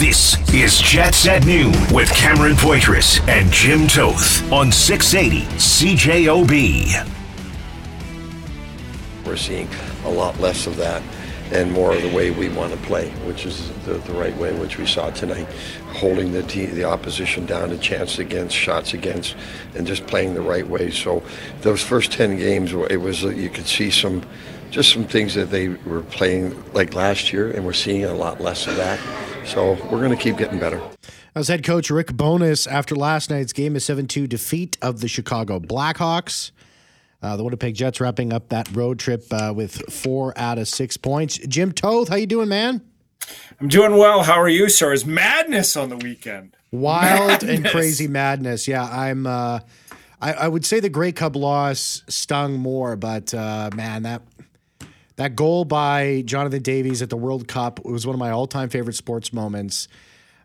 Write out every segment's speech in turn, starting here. This is Jets at Noon with Cameron Poitras and Jim Toth on 680 CJOB. We're seeing a lot less of that and more of the way we want to play, which is the right way, which we saw tonight, holding the opposition down, a chance against, shots against, and just playing the right way. So those first 10 games, it was, you could see some things that they were playing like last year, and we're seeing a lot less of that. So we're going to keep getting better. As head coach Rick Bowness, after last night's game, a 7-2 defeat of the Chicago Blackhawks, the Winnipeg Jets wrapping up that road trip with 4 out of 6 points. Jim Toth, how you doing, man? I'm doing well. How are you, sir? It was madness on the weekend. Wild and crazy madness. Yeah, I'm. I would say the Grey Cup loss stung more, but man, that goal by Jonathan Davies at the World Cup was one of my all-time favorite sports moments.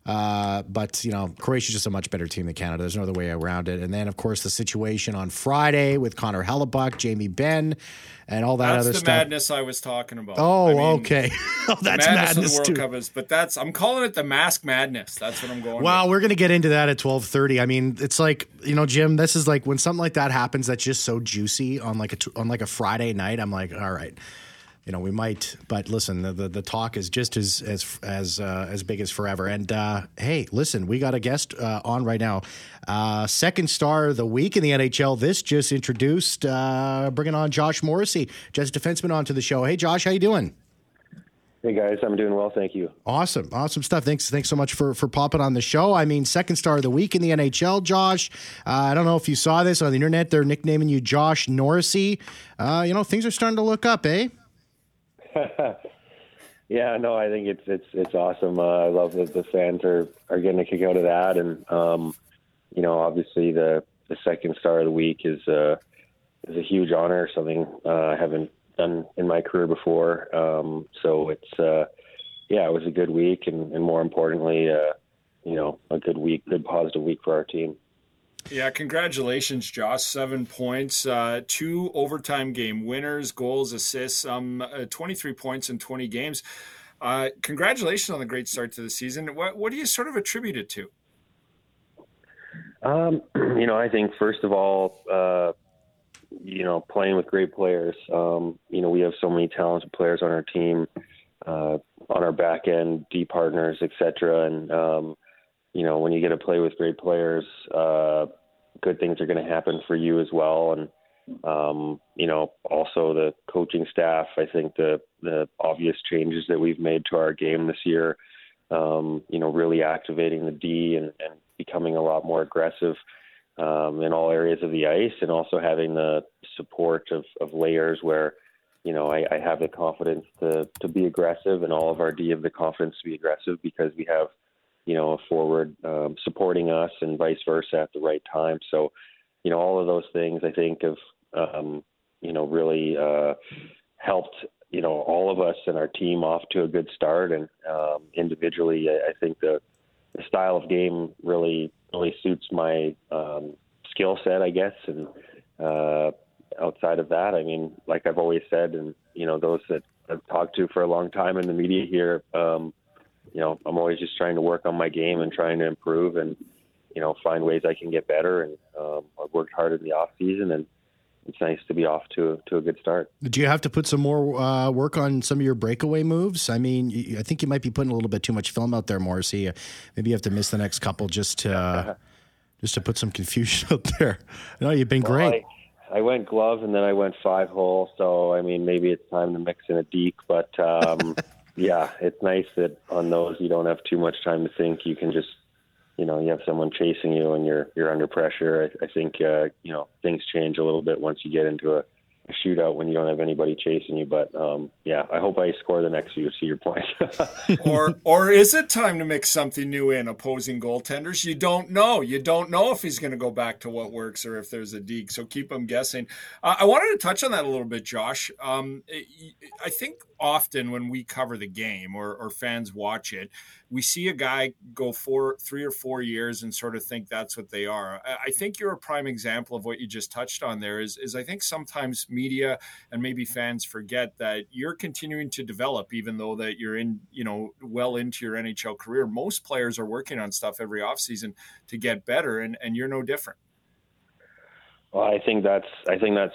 But, you know, Croatia's just a much better team than Canada. There's no other way around it. And then, of course, the situation on Friday with Connor Hellebuyck, Jamie Benn, and all that other stuff. That's the madness I was talking about. Oh, I mean, okay. Oh, that's madness of the World Cup is, but I'm calling it the mask madness. That's what I'm going with. Well, we're going to get into that at 12:30. I mean, it's like, you know, Jim, this is like when something like that happens that's just so juicy on like a Friday night. I'm like, all right. You know, we might, but listen, the talk is just as big as forever. And hey, listen, we got a guest on right now, second star of the week in the NHL. This just introduced, bringing on Josh Morrissey, Jets defenseman, onto the show. Hey, Josh, how you doing? Hey guys, I'm doing well, thank you. Awesome stuff. Thanks so much for popping on the show. I mean, second star of the week in the NHL, Josh. I don't know if you saw this on the internet. They're nicknaming you Josh Norrissey. You know, things are starting to look up, eh? Yeah, no, I think it's awesome. I love that the fans are getting a kick out of that, and you know, obviously the second star of the week is a huge honor, something I haven't done in my career before. So it's it was a good week, and more importantly, you know, a good week, good positive week for our team. Yeah, congratulations, Josh. 7 points, 2 overtime game winners, goals, assists, 23 points in 20 games. Congratulations on the great start to the season. What do you sort of attribute it to? You know, I think, first of all, you know, playing with great players. You know, we have so many talented players on our team, on our back end, D partners, et cetera, and, you know, when you get to play with great players, good things are going to happen for you as well. And, you know, also the coaching staff, I think the obvious changes that we've made to our game this year, you know, really activating the D and becoming a lot more aggressive in all areas of the ice, and also having the support of layers where, you know, I have the confidence to be aggressive, and all of our D have the confidence to be aggressive because we have, you know, a forward supporting us and vice versa at the right time. So, you know, all of those things I think have, you know, really helped, you know, all of us and our team off to a good start. And individually, I think the style of game really suits my skill set, I guess. And outside of that, I mean, like I've always said, and, you know, those that I've talked to for a long time in the media here, you know, I'm always just trying to work on my game and trying to improve and, you know, find ways I can get better. And I've worked hard in the off season, and it's nice to be off to a good start. Do you have to put some more work on some of your breakaway moves? I mean, I think you might be putting a little bit too much film out there, Morrissey. Maybe you have to miss the next couple just to put some confusion out there. No, you've been great. I went glove, and then I went 5-hole. So, I mean, maybe it's time to mix in a deke, but yeah, it's nice that on those you don't have too much time to think. You can just, you know, you have someone chasing you and you're under pressure. I think, you know, things change a little bit once you get into a shootout when you don't have anybody chasing you. But, yeah, I hope I score the next few, to your point. or is it time to mix something new in, opposing goaltenders? You don't know. You don't know if he's going to go back to what works or if there's a deke. So keep him guessing. I wanted to touch on that a little bit, Josh. I think often when we cover the game or fans watch it, we see a guy go 3 or 4 years and sort of think that's what they are. I think you're a prime example of what you just touched on there is I think sometimes media and maybe fans forget that you're continuing to develop, even though that you're in, well into your NHL career. Most players are working on stuff every offseason to get better, and you're no different. Well, I think that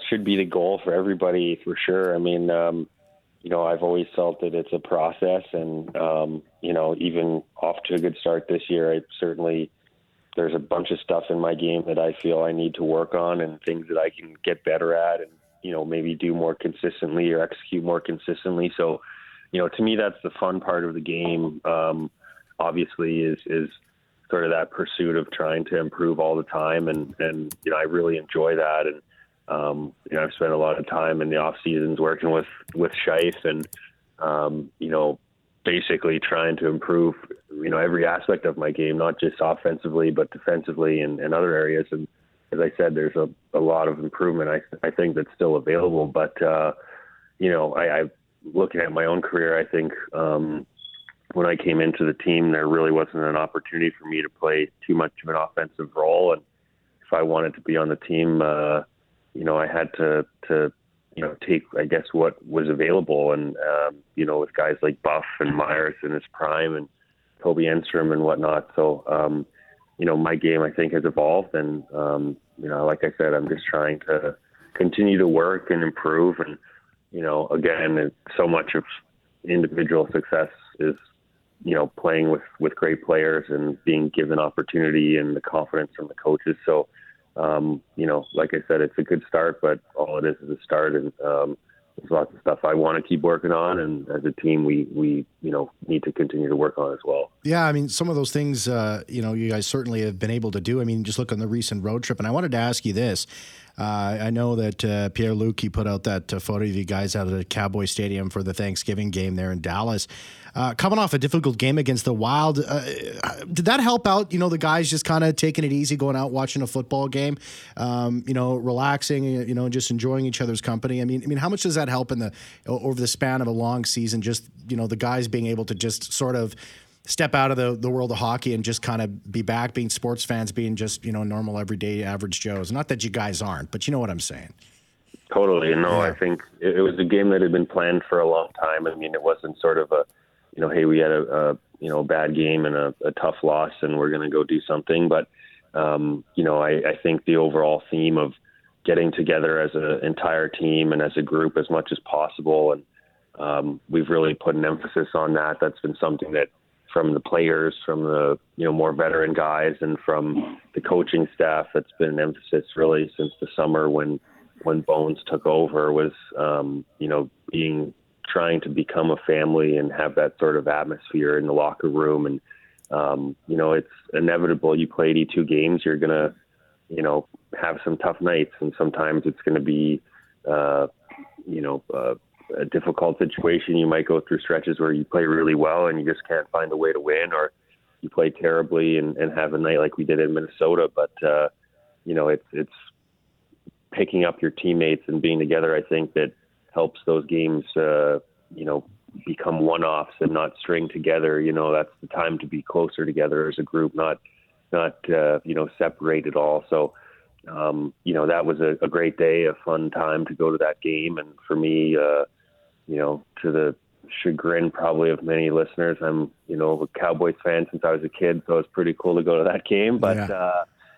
should be the goal for everybody, for sure. I mean, I've always felt that it's a process, and even off to a good start this year, there's a bunch of stuff in my game that I feel I need to work on, and things that I can get better at, and maybe do more consistently or execute more consistently. So, to me, that's the fun part of the game. Obviously, is sort of that pursuit of trying to improve all the time. And I really enjoy that. And, I've spent a lot of time in the off seasons working with Scheif and, basically trying to improve, every aspect of my game, not just offensively, but defensively and other areas. And as I said, there's a lot of improvement. I think that's still available, but, I looking at my own career, I think, when I came into the team, there really wasn't an opportunity for me to play too much of an offensive role. And if I wanted to be on the team, I had to take, I guess, what was available. And, with guys like Buff and Myers in his prime and Toby Enstrom and whatnot. So, my game, I think, has evolved. And, like I said, I'm just trying to continue to work and improve. And, again, so much of individual success is, playing with great players and being given opportunity and the confidence from the coaches. So, like I said, it's a good start, but all it is a start. And there's lots of stuff I want to keep working on. And as a team, we need to continue to work on as well. Yeah, I mean, some of those things, you guys certainly have been able to do. I mean, just look on the recent road trip. And I wanted to ask you this. I know that Pierre-Luc, he put out that photo of you guys out at the Cowboy Stadium for the Thanksgiving game there in Dallas. Coming off a difficult game against the Wild, did that help out, the guys just kind of taking it easy, going out, watching a football game, relaxing, just enjoying each other's company? I mean, how much does that help in over the span of a long season, just, the guys being able to just sort of step out of the world of hockey and just kind of be back being sports fans, being just, normal, everyday, average Joes? Not that you guys aren't, but you know what I'm saying. Totally. No, yeah. I think it was a game that had been planned for a long time. I mean, it wasn't sort of a, hey, we had a bad game and a tough loss and we're going to go do something. But, I think the overall theme of getting together as an entire team and as a group as much as possible. And we've really put an emphasis on that. That's been something that, from the players, from the more veteran guys, and from the coaching staff, that's been an emphasis really since the summer when Bones took over, was trying to become a family and have that sort of atmosphere in the locker room. And it's inevitable. You play 82 games, you're gonna have some tough nights, and sometimes it's gonna be a difficult situation. You might go through stretches where you play really well and you just can't find a way to win, or you play terribly and have a night like we did in Minnesota. But, it's picking up your teammates and being together, I think, that helps those games, become one-offs and not string together. That's the time to be closer together as a group, not separate at all. So, that was a great day, a fun time to go to that game. And for me, to the chagrin probably of many listeners, I'm, a Cowboys fan since I was a kid, so it's pretty cool to go to that game. But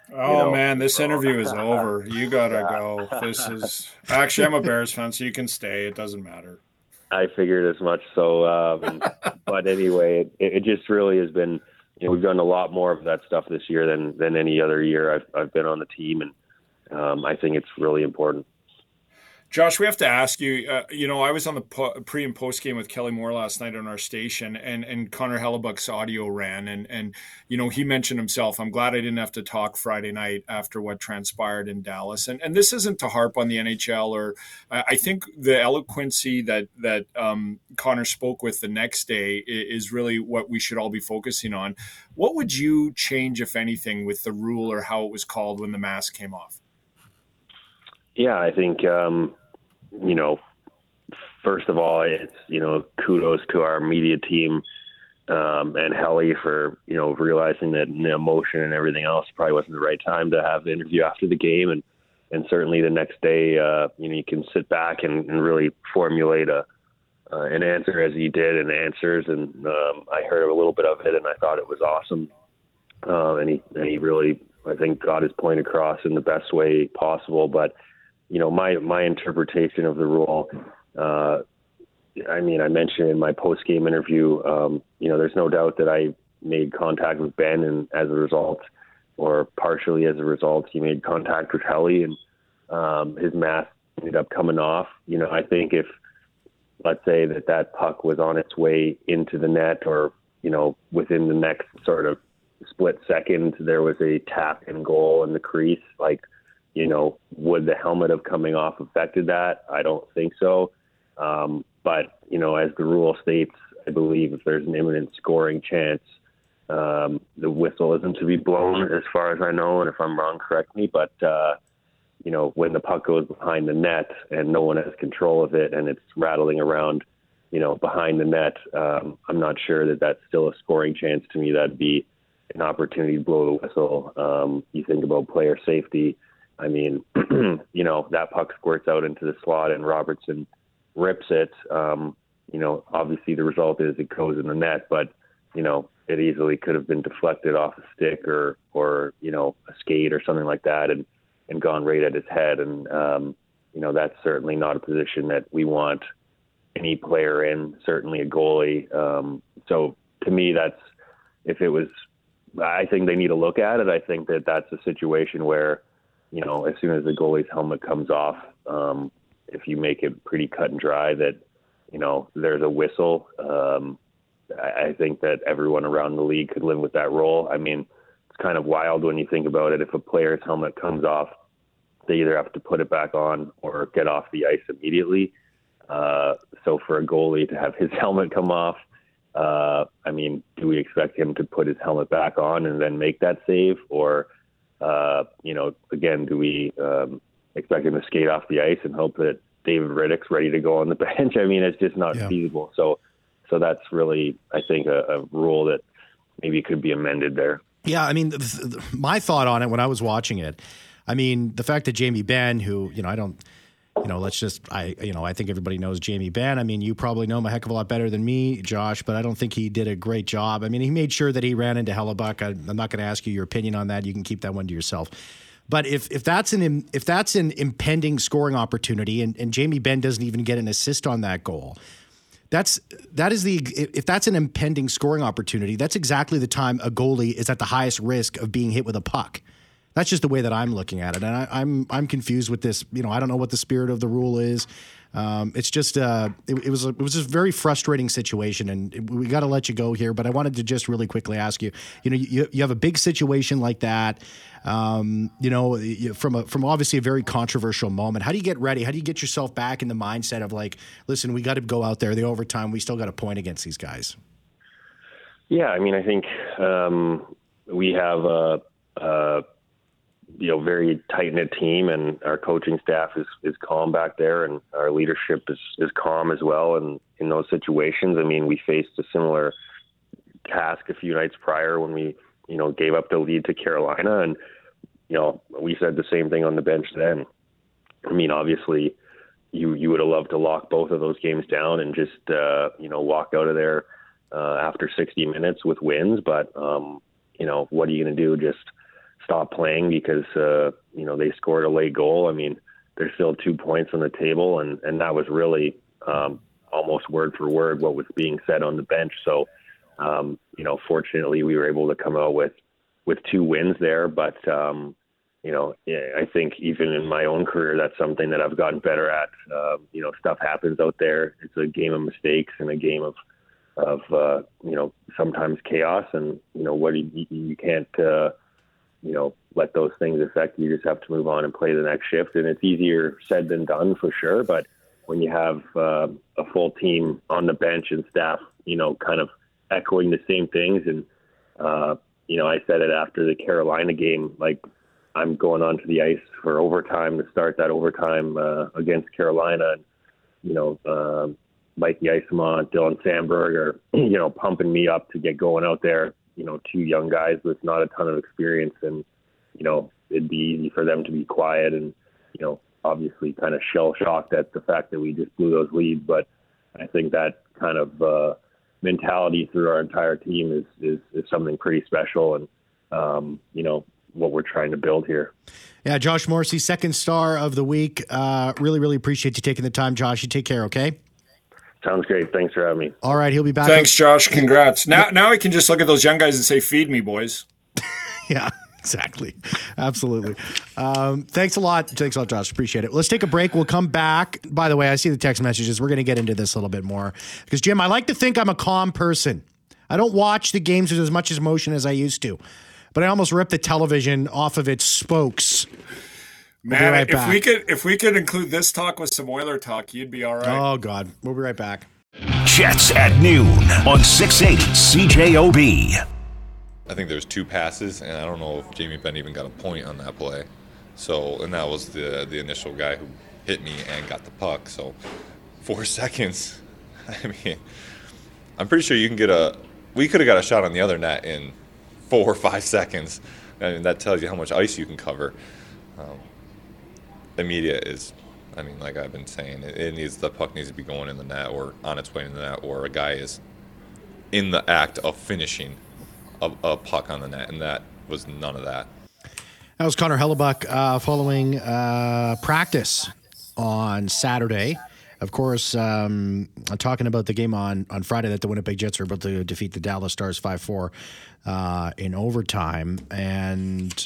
yeah. Man, this interview is over. You gotta go. This is actually, I'm a Bears fan, so you can stay. It doesn't matter. I figured as much. So, but anyway, it just really has been. We've done a lot more of that stuff this year than any other year I've been on the team, and I think it's really important. Josh, we have to ask you, I was on the pre and post game with Kelly Moore last night on our station, and Connor Hellebuck's audio ran, and he mentioned himself, I'm glad I didn't have to talk Friday night after what transpired in Dallas. And this isn't to harp on the NHL, or I think the eloquency that Connor spoke with the next day is really what we should all be focusing on. What would you change, if anything, with the rule or how it was called when the mask came off? Yeah, I think, first of all, it's, kudos to our media team and Helly for, realizing that the emotion and everything else probably wasn't the right time to have the interview after the game. And and certainly the next day, you can sit back and really formulate an answer as he did and answers. And I heard a little bit of it, and I thought it was awesome. And he really, I think, got his point across in the best way possible. But, my interpretation of the rule, I mentioned in my post-game interview, there's no doubt that I made contact with Ben, and as a result, or partially as a result, he made contact with Kelly, and his mask ended up coming off. I think if, let's say that puck was on its way into the net, or, within the next sort of split second, there was a tap and goal in the crease, would the helmet of coming off affected that? I don't think so. But, as the rule states, I believe if there's an imminent scoring chance, the whistle isn't to be blown, as far as I know. And if I'm wrong, correct me. But, when the puck goes behind the net and no one has control of it and it's rattling around, behind the net, I'm not sure that that's still a scoring chance. To me, that'd be an opportunity to blow the whistle. You think about player safety. That puck squirts out into the slot and Robertson rips it. Obviously the result is it goes in the net, but, it easily could have been deflected off a stick or a skate or something like that and gone right at his head. And, that's certainly not a position that we want any player in, certainly a goalie. So to me, I think they need to look at it. I think that's a situation where, as soon as the goalie's helmet comes off, if you make it pretty cut and dry that, there's a whistle, I think that everyone around the league could live with that role. It's kind of wild when you think about it. If a player's helmet comes off, they either have to put it back on or get off the ice immediately. So for a goalie to have his helmet come off, do we expect him to put his helmet back on and then make that save? Or, again, do we expect him to skate off the ice and hope that David Riddick's ready to go on the bench? It's just not feasible. So that's really, I think, a rule that maybe could be amended there. Yeah, my thought on it when I was watching it, the fact that Jamie Benn, who, I don't... I think everybody knows Jamie Benn. You probably know him a heck of a lot better than me, Josh, but I don't think he did a great job. He made sure that he ran into Hellebuyck. I'm not going to ask you your opinion on that. You can keep that one to yourself. But if that's an impending scoring opportunity and Jamie Benn doesn't even get an assist on that goal, if that's an impending scoring opportunity, that's exactly the time a goalie is at the highest risk of being hit with a puck. That's just the way that I'm looking at it, and I'm confused with this. I don't know what the spirit of the rule is. It's just it was just a very frustrating situation, and we got to let you go here. But I wanted to just really quickly ask you. You have a big situation like that. From obviously a very controversial moment. How do you get ready? How do you get yourself back in the mindset of like, listen, we got to go out there. The overtime, we still got a point against these guys. Yeah, I think we have a very tight-knit team, and our coaching staff is calm back there, and our leadership is calm as well. And in those situations, we faced a similar task a few nights prior when we, gave up the lead to Carolina. And, we said the same thing on the bench then. Obviously you would have loved to lock both of those games down and just, walk out of there after 60 minutes with wins. But, what are you going to do? Just stop playing because, they scored a late goal. There's still 2 points on the table, and that was really almost word for word what was being said on the bench. So, fortunately we were able to come out with two wins there. But, I think even in my own career, that's something that I've gotten better at. Stuff happens out there. It's a game of mistakes and a game of sometimes chaos, and, what you can't, let those things affect you. You just have to move on and play the next shift. And it's easier said than done for sure. But when you have a full team on the bench and staff, kind of echoing the same things. And, I said it after the Carolina game, like I'm going onto the ice for overtime to start that overtime against Carolina. And, Mikey Eyssimont, Dylan Samberg are, pumping me up to get going out there. Two young guys with not a ton of experience, and it'd be easy for them to be quiet and you know, obviously kind of shell-shocked at the fact that we just blew those leads. But I think that kind of mentality through our entire team is something pretty special, and, you know, what we're trying to build here. Yeah, Josh Morrissey, second star of the week. Really, really appreciate you taking the time, Josh. You take care, okay? Sounds great. Thanks for having me. All right, he'll be back. Thanks, Josh. Congrats. Now I can just look at those young guys and say, feed me, boys. Yeah. Exactly. Absolutely. Thanks a lot. Thanks a lot, Josh. Appreciate it. Let's take a break. We'll come back. By the way, I see the text messages. We're going to get into this a little bit more because, Jim, I like to think I'm a calm person. I don't watch the games with as much emotion as I used to, but I almost ripped the television off of its spokes. Man, right, if we could include this talk with some Oiler talk, you'd be all right. Oh, God. We'll be right back. Jets at noon on 680 CJOB. I think there was two passes, and I don't know if Jamie Benn even got a point on that play. So, and that was the initial guy who hit me and got the puck. So, 4 seconds. I mean, I'm pretty sure you can get we could have got a shot on the other net in 4 or 5 seconds. I mean, that tells you how much ice you can cover. The media is, I mean, like I've been saying, the puck needs to be going in the net or on its way in the net, or a guy is in the act of finishing a puck on the net, and that was none of that. That was Connor Hellebuyck following practice on Saturday. Of course, I'm talking about the game on Friday that the Winnipeg Jets are about to defeat the Dallas Stars 5-4 in overtime. And,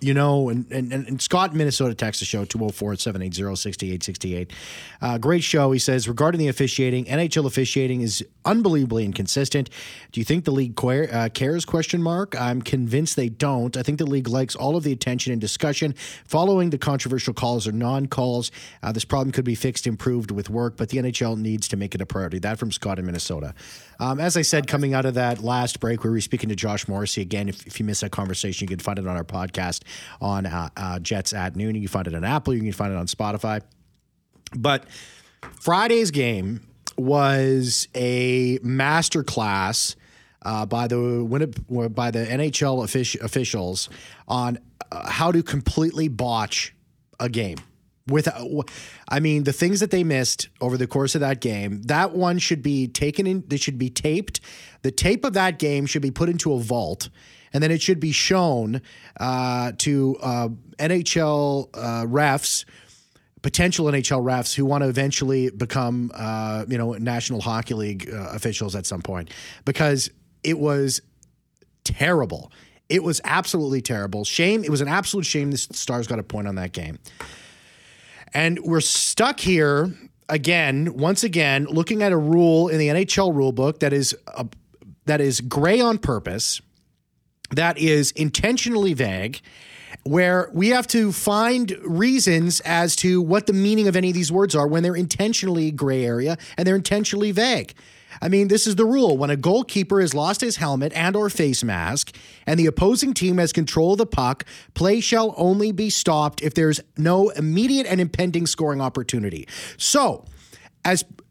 you know, and Scott in Minnesota texts the show, 204-780-6868. Great show. He says, regarding the officiating, NHL officiating is unbelievably inconsistent. Do you think the league cares? ? I'm convinced they don't. I think the league likes all of the attention and discussion following the controversial calls or non-calls. This problem could be fixed, improved with work, but the NHL needs to make it a priority. That from Scott in Minnesota. As I said, coming out of that last break, we were speaking to Josh Morrissey. Again, if you missed that conversation, you can find it on our podcast on Jets at Noon. You can find it on Apple. You can find it on Spotify. But Friday's game was a masterclass by the NHL officials on how to completely botch a game. The things that they missed over the course of that game, that one should be taken in. They should be taped. The tape of that game should be put into a vault, and then it should be shown to NHL refs, potential NHL refs who want to eventually become, National Hockey League officials at some point, because it was terrible. It was absolutely terrible. Shame. It was an absolute shame the Stars got a point on that game. And we're stuck here once again, looking at a rule in the NHL rulebook that is gray on purpose, that is intentionally vague, where we have to find reasons as to what the meaning of any of these words are when they're intentionally gray area and they're intentionally vague. I mean, this is the rule. When a goalkeeper has lost his helmet and or face mask and the opposing team has control of the puck, play shall only be stopped if there's no immediate and impending scoring opportunity. So,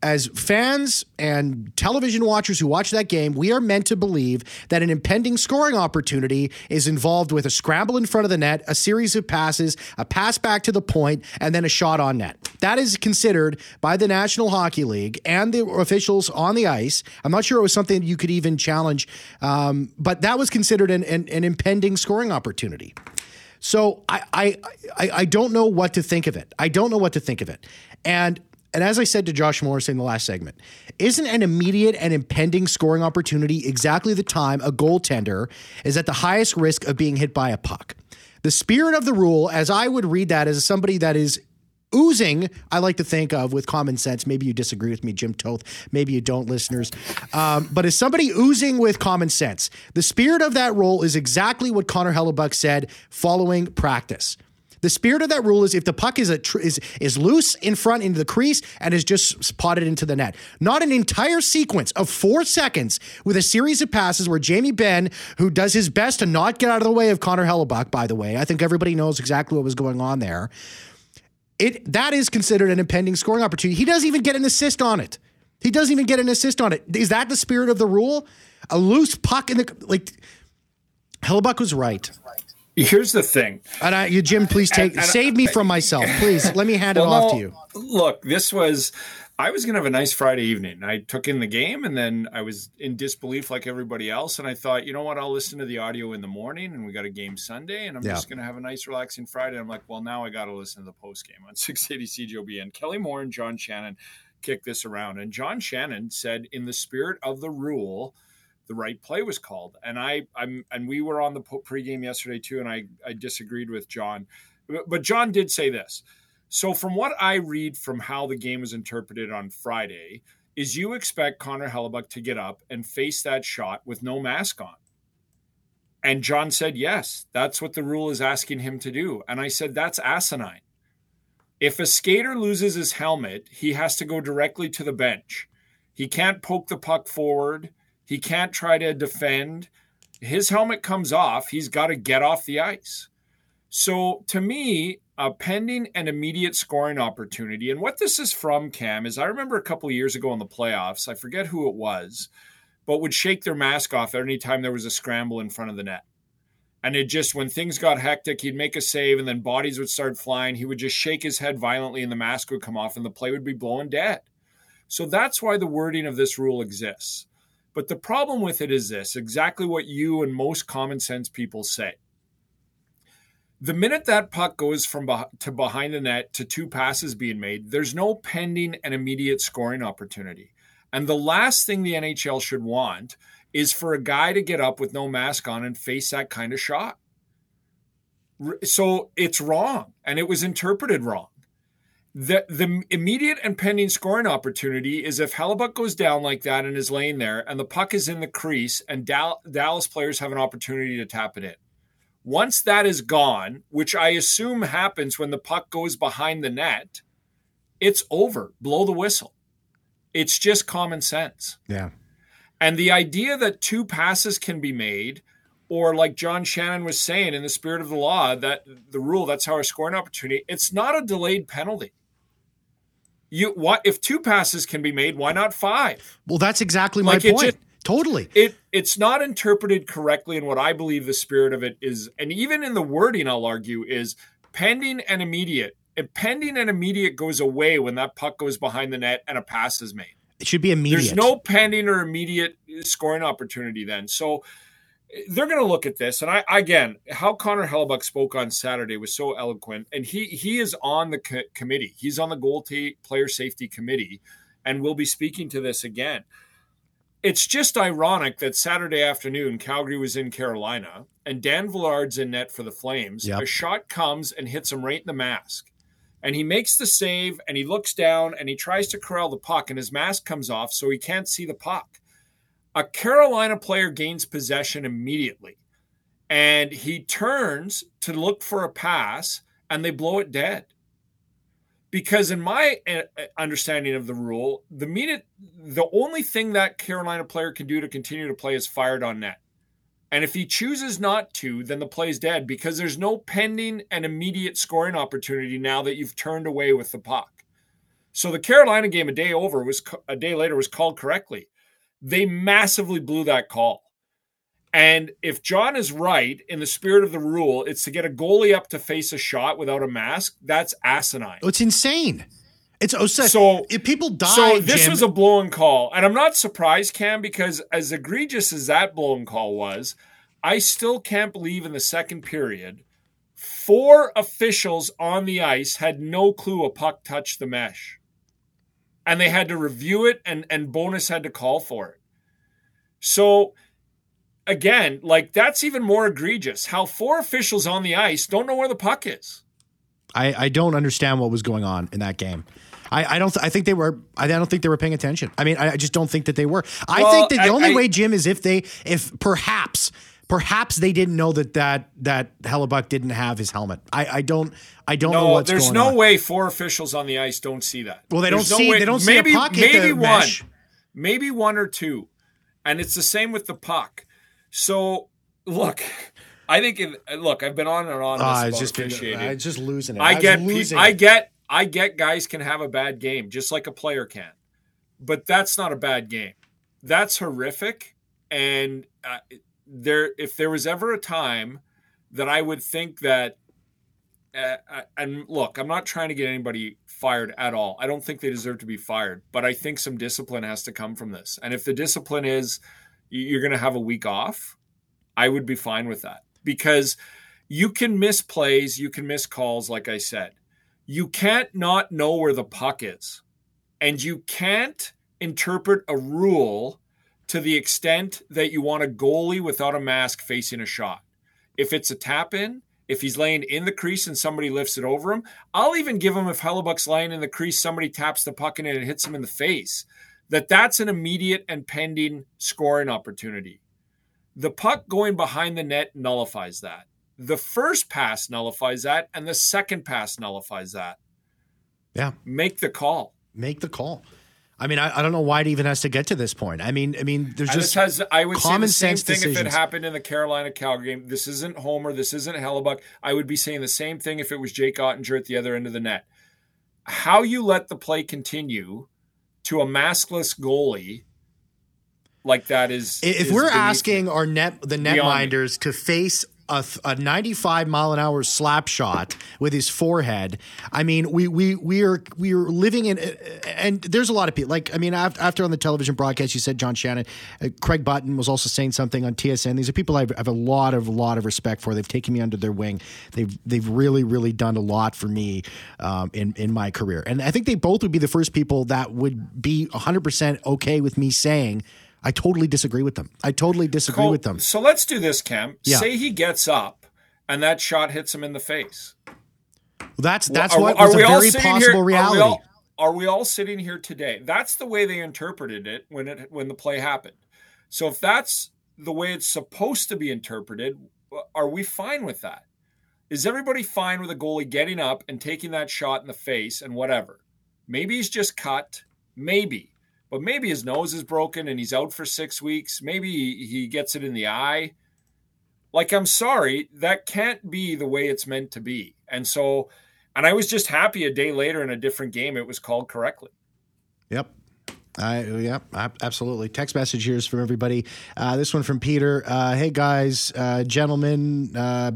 as fans and television watchers who watch that game, we are meant to believe that an impending scoring opportunity is involved with a scramble in front of the net, a series of passes, a pass back to the point, and then a shot on net. That is considered by the National Hockey League and the officials on the ice. I'm not sure it was something you could even challenge, but that was considered an impending scoring opportunity. So I don't know what to think of it. And as I said to Josh Morrissey in the last segment, isn't an immediate and impending scoring opportunity exactly the time a goaltender is at the highest risk of being hit by a puck? The spirit of the rule, as I would read that as somebody that is oozing, I like to think of with common sense. Maybe you disagree with me, Jim Toth. Maybe you don't, listeners. But as somebody oozing with common sense, the spirit of that rule is exactly what Connor Hellebuyck said following practice. The spirit of that rule is if the puck is loose in front into the crease and is just spotted into the net. Not an entire sequence of 4 seconds with a series of passes where Jamie Benn, who does his best to not get out of the way of Connor Hellebuyck, by the way, I think everybody knows exactly what was going on there. That is considered an impending scoring opportunity. He doesn't even get an assist on it. Is that the spirit of the rule? A loose puck in the... Hellebuyck was right. Here's the thing. And Jim, please save me from myself. Please, let me hand it off to you. Look, I was going to have a nice Friday evening. I took in the game, and then I was in disbelief like everybody else. And I thought, you know what? I'll listen to the audio in the morning, and we got a game Sunday, and I'm just going to have a nice, relaxing Friday. I'm like, well, now I got to listen to the post game on 680 CJOB. And Kelly Moore and John Shannon kicked this around. And John Shannon said, in the spirit of the rule, the right play was called. And we were on the pregame yesterday too, and I disagreed with John. But John did say this. So from what I read from how the game was interpreted on Friday is you expect Connor Hellebuyck to get up and face that shot with no mask on. And John said, yes, that's what the rule is asking him to do. And I said, that's asinine. If a skater loses his helmet, he has to go directly to the bench. He can't poke the puck forward. He can't try to defend. His helmet comes off. He's got to get off the ice. So to me, a pending and immediate scoring opportunity. And what this is from, Cam, is I remember a couple of years ago in the playoffs, I forget who it was, but would shake their mask off any time there was a scramble in front of the net. And it just, when things got hectic, he'd make a save and then bodies would start flying. He would just shake his head violently and the mask would come off and the play would be blowing dead. So that's why the wording of this rule exists. But the problem with it is this, exactly what you and most common sense people say. The minute that puck goes from behind the net to two passes being made, there's no pending and immediate scoring opportunity. And the last thing the NHL should want is for a guy to get up with no mask on and face that kind of shot. So it's wrong, and it was interpreted wrong. The immediate and pending scoring opportunity is if Hellebuyck goes down like that and is laying there, and the puck is in the crease, and Dallas players have an opportunity to tap it in. Once that is gone, which I assume happens when the puck goes behind the net, it's over. Blow the whistle. It's just common sense. Yeah. And the idea that two passes can be made, or like John Shannon was saying, in the spirit of the law, that the rule, that's how our scoring opportunity, it's not a delayed penalty. If two passes can be made, why not five? Well, that's exactly my point. Totally. It's not interpreted correctly, and what I believe the spirit of it is, and even in the wording, I'll argue, is pending and immediate. If pending and immediate goes away when that puck goes behind the net and a pass is made. It should be immediate. There's no pending or immediate scoring opportunity then. So they're going to look at this, and how Connor Hellebuyck spoke on Saturday was so eloquent, and he is on the committee. He's on the player safety committee, and will be speaking to this again. It's just ironic that Saturday afternoon, Calgary was in Carolina, and Dan Villard's in net for the Flames. Yep. A shot comes and hits him right in the mask. And he makes the save, and he looks down, and he tries to corral the puck, and his mask comes off, so he can't see the puck. A Carolina player gains possession immediately, and he turns to look for a pass, and they blow it dead. Because in my understanding of the rule, the only thing that Carolina player can do to continue to play is fired on net. And if he chooses not to, then the play's dead because there's no pending and immediate scoring opportunity now that you've turned away with the puck. So the Carolina game a day later was called correctly. They massively blew that call. And if John is right, in the spirit of the rule, it's to get a goalie up to face a shot without a mask. That's asinine. It's insane. It's so if people die. So this was a blown call. And I'm not surprised, Cam, because as egregious as that blown call was, I still can't believe in the second period, 4 officials on the ice had no clue a puck touched the mesh. And they had to review it, and Bowness had to call for it. So again, like that's even more egregious. How 4 officials on the ice don't know where the puck is. I don't understand what was going on in that game. I don't think they were paying attention. I mean, I just don't think that they were. I think that the only way, Jim, is if perhaps they didn't know that Hellebuyck didn't have his helmet. I don't know what's going on. There's no way 4 officials on the ice don't see that. Well, they don't see a puck hit the mesh. Maybe 1 or 2, and it's the same with the puck. So, look, I've been on and on. I'm just losing it. I get guys can have a bad game, just like a player can. But that's not a bad game. That's horrific. And if there was ever a time that I would think that, and look, I'm not trying to get anybody fired at all. I don't think they deserve to be fired, but I think some discipline has to come from this. And if the discipline is you're going to have a week off, I would be fine with that, because you can miss plays, you can miss calls, like I said. You can't not know where the puck is, and you can't interpret a rule to the extent that you want a goalie without a mask facing a shot. If it's a tap in, if he's laying in the crease and somebody lifts it over him, I'll even give him, if Hellebuyck's lying in the crease, somebody taps the puck in it and hits him in the face, that's an immediate and pending scoring opportunity. The puck going behind the net nullifies that. The first pass nullifies that, and the second pass nullifies that. Yeah. Make the call. Make the call. I mean, I don't know why it even has to get to this point. I mean, there's just I would common say the same sense thing decisions. If it happened in the Carolina-Calgary game, this isn't Homer, this isn't Hellebuyck. I would be saying the same thing if it was Jake Oettinger at the other end of the net. How you let the play continue to a maskless goalie like that is, if we're asking our netminders to face a 95 mile an hour slap shot with his forehead. I mean, we are living in, and there's a lot of people like, I mean, after on the television broadcast, you said John Shannon, Craig Button was also saying something on TSN. These are people I have a lot of respect for. They've taken me under their wing. They've really, really done a lot for me in my career. And I think they both would be the first people that would be 100% okay with me saying, I totally disagree with them. So let's do this, Cam. Yeah. Say he gets up and that shot hits him in the face. That's a very possible reality. Are we all sitting here today? That's the way they interpreted it when the play happened. So if that's the way it's supposed to be interpreted, are we fine with that? Is everybody fine with a goalie getting up and taking that shot in the face and whatever? Maybe he's just cut. Maybe. But maybe his nose is broken and he's out for 6 weeks. Maybe he gets it in the eye. Like, I'm sorry, that can't be the way it's meant to be. And so, I was just happy a day later in a different game it was called correctly. Yep. Absolutely. Text message here is from everybody. This one from Peter. Hey, guys, gentlemen,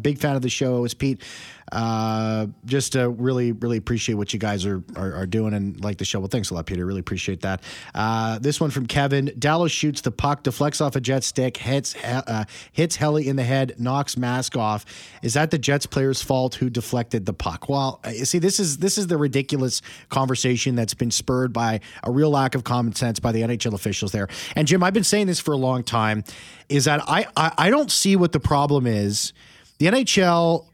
big fan of the show. It's Pete. Just really, really appreciate what you guys are doing and like the show. Well, thanks a lot, Peter. Really appreciate that. This one from Kevin. Dallas shoots the puck, deflects off a Jet stick, hits Helly in the head, knocks mask off. Is that the Jets player's fault who deflected the puck? Well, see, this is the ridiculous conversation that's been spurred by a real lack of common sense by the NHL officials there. And Jim, I've been saying this for a long time, is that I don't see what the problem is. The NHL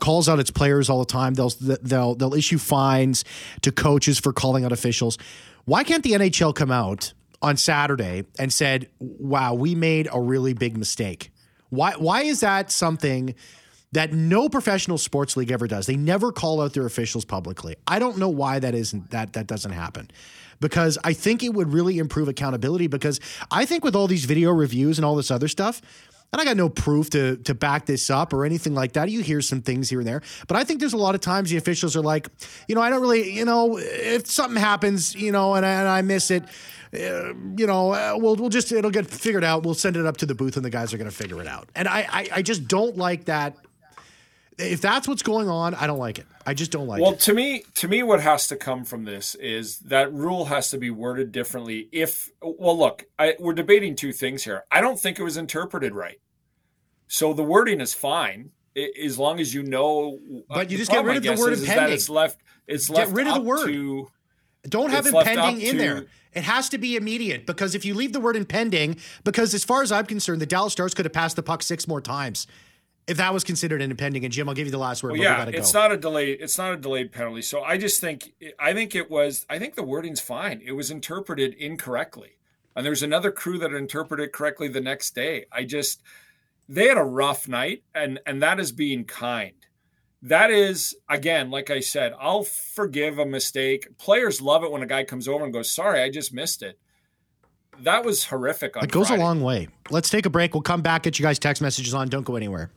calls out its players all the time. They'll issue fines to coaches for calling out officials. Why can't the NHL come out on Saturday and said, "Wow, we made a really big mistake"? Why is that something that no professional sports league ever does? They never call out their officials publicly. I don't know why that doesn't happen, because I think it would really improve accountability. Because I think with all these video reviews and all this other stuff, and I got no proof to back this up or anything like that. You hear some things here and there. But I think there's a lot of times the officials are like, I don't really, if something happens, and I miss it, we'll just, it'll get figured out. We'll send it up to the booth and the guys are going to figure it out. And I just don't like that. If that's what's going on, I don't like it. I just don't like it. Well, to me, what has to come from this is that rule has to be worded differently. We're debating two things here. I don't think it was interpreted right. So the wording is fine, as long as But you just get rid of the word impending. Get rid of the word. Don't have impending in there. It has to be immediate, because if you leave the word impending, because as far as I'm concerned, the Dallas Stars could have passed the puck 6 more times if that was considered an impending. And Jim, I'll give you the last word. Well, yeah, it's not a delayed penalty. So I just think, I think the wording's fine. It was interpreted incorrectly. And there's another crew that interpreted it correctly the next day. They had a rough night, and that is being kind. That is, again, like I said, I'll forgive a mistake. Players love it when a guy comes over and goes, "Sorry, I just missed it." That was horrific. It goes Friday. A long way. Let's take a break. We'll come back, get you guys text messages on. Don't go anywhere.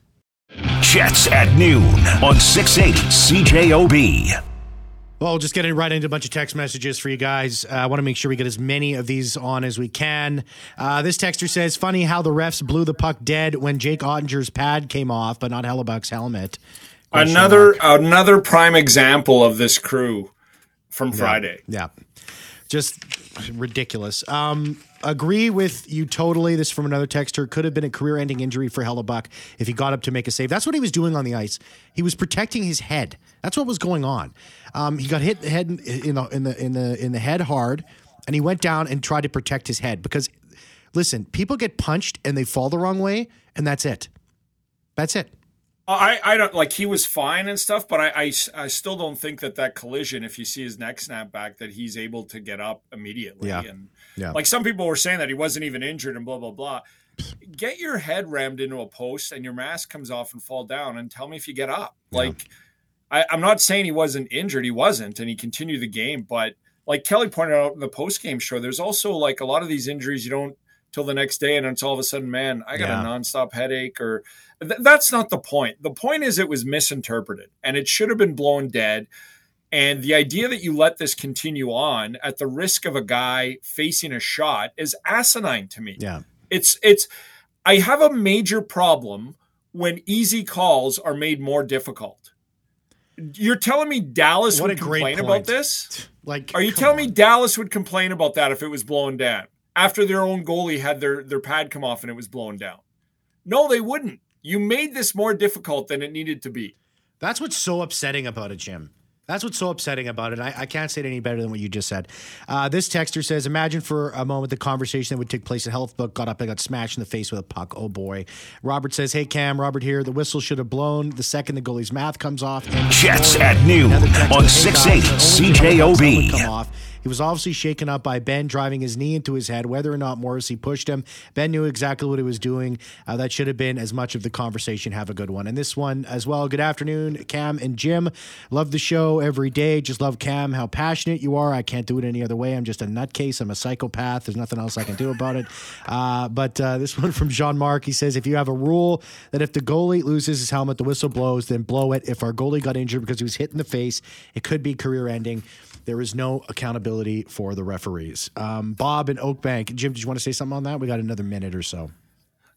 Jets at noon on 680 CJOB. Well, just getting right into a bunch of text messages for you guys. I want to make sure we get as many of these on as we can. This texter says, funny how the refs blew the puck dead when Jake Oettinger's pad came off, but not Hellebuck's helmet. Another prime example of this crew from Friday. Yeah. Just ridiculous. Agree with you totally. This is from another texter. Could have been a career-ending injury for Hellebuyck if he got up to make a save. That's what he was doing on the ice. He was protecting his head. That's what was going on. He got hit head in the head hard, and he went down and tried to protect his head. Because, listen, people get punched and they fall the wrong way, and that's it. That's it. I don't like he was fine and stuff, but I still don't think that collision, if you see his neck snap back, that he's able to get up immediately. Yeah. And like some people were saying that he wasn't even injured and blah, blah, blah. Get your head rammed into a post and your mask comes off and fall down and tell me if you get up. Like I'm not saying he wasn't injured. He wasn't. And he continued the game. But like Kelly pointed out in the post-game show, there's also like a lot of these injuries you don't till the next day, and it's all of a sudden, man, I got a nonstop headache. Or that's not the point. The point is it was misinterpreted, and it should have been blown dead. And the idea that you let this continue on at the risk of a guy facing a shot is asinine to me. Yeah, it's. I have a major problem when easy calls are made more difficult. You're telling me Dallas would complain about this? Like, are you telling me Dallas would complain about that if it was blown down? After their own goalie had their pad come off and it was blown down. No, they wouldn't. You made this more difficult than it needed to be. That's what's so upsetting about it, Jim. That's what's so upsetting about it. I can't say it any better than what you just said. This texter says, imagine for a moment the conversation that would take place at Hellebuyck got up and got smashed in the face with a puck. Oh, boy. Robert says, hey, Cam, Robert here. The whistle should have blown the second the goalie's mouth comes off. Jets at noon on 6-8 CJOB. He was obviously shaken up by Ben driving his knee into his head, whether or not Morrissey pushed him. Ben knew exactly what he was doing. That should have been as much of the conversation. Have a good one. And this one as well. Good afternoon, Cam and Jim. Love the show every day. Just love, Cam, how passionate you are. I can't do it any other way. I'm just a nutcase. I'm a psychopath. There's nothing else I can do about it. But this one from Jean-Marc, he says, if you have a rule that if the goalie loses his helmet, the whistle blows, then blow it. If our goalie got injured because he was hit in the face, it could be career-ending. There is no accountability for the referees. Bob in Oak Bank. Jim, did you want to say something on that? We got another minute or so.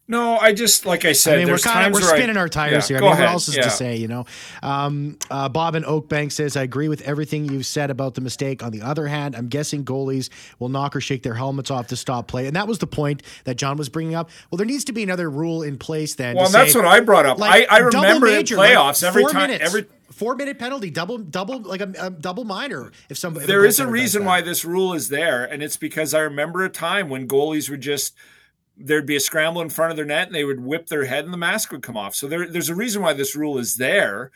No, I just, like I said, we're spinning our tires here. What else is to say, you know? Bob in Oak Bank says, I agree with everything you've said about the mistake. On the other hand, I'm guessing goalies will knock or shake their helmets off to stop play. And that was the point that John was bringing up. Well, there needs to be another rule in place then. Well, and that's what I brought up. Like, I remember major, in playoffs, like every 4-minute penalty, double, like a double minor. If somebody, there is a reason why this rule is there, and it's because I remember a time when goalies would just, there'd be a scramble in front of their net, and they would whip their head, and the mask would come off. So there's a reason why this rule is there,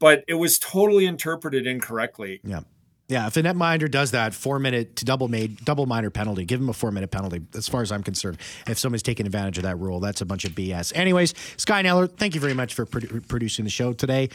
but it was totally interpreted incorrectly. Yeah. Yeah, if a netminder does that, 4-minute to double minor penalty, give him a 4-minute penalty, as far as I'm concerned. If someone's taking advantage of that rule, that's a bunch of BS. Anyways, Sky Neller, thank you very much for producing the show today.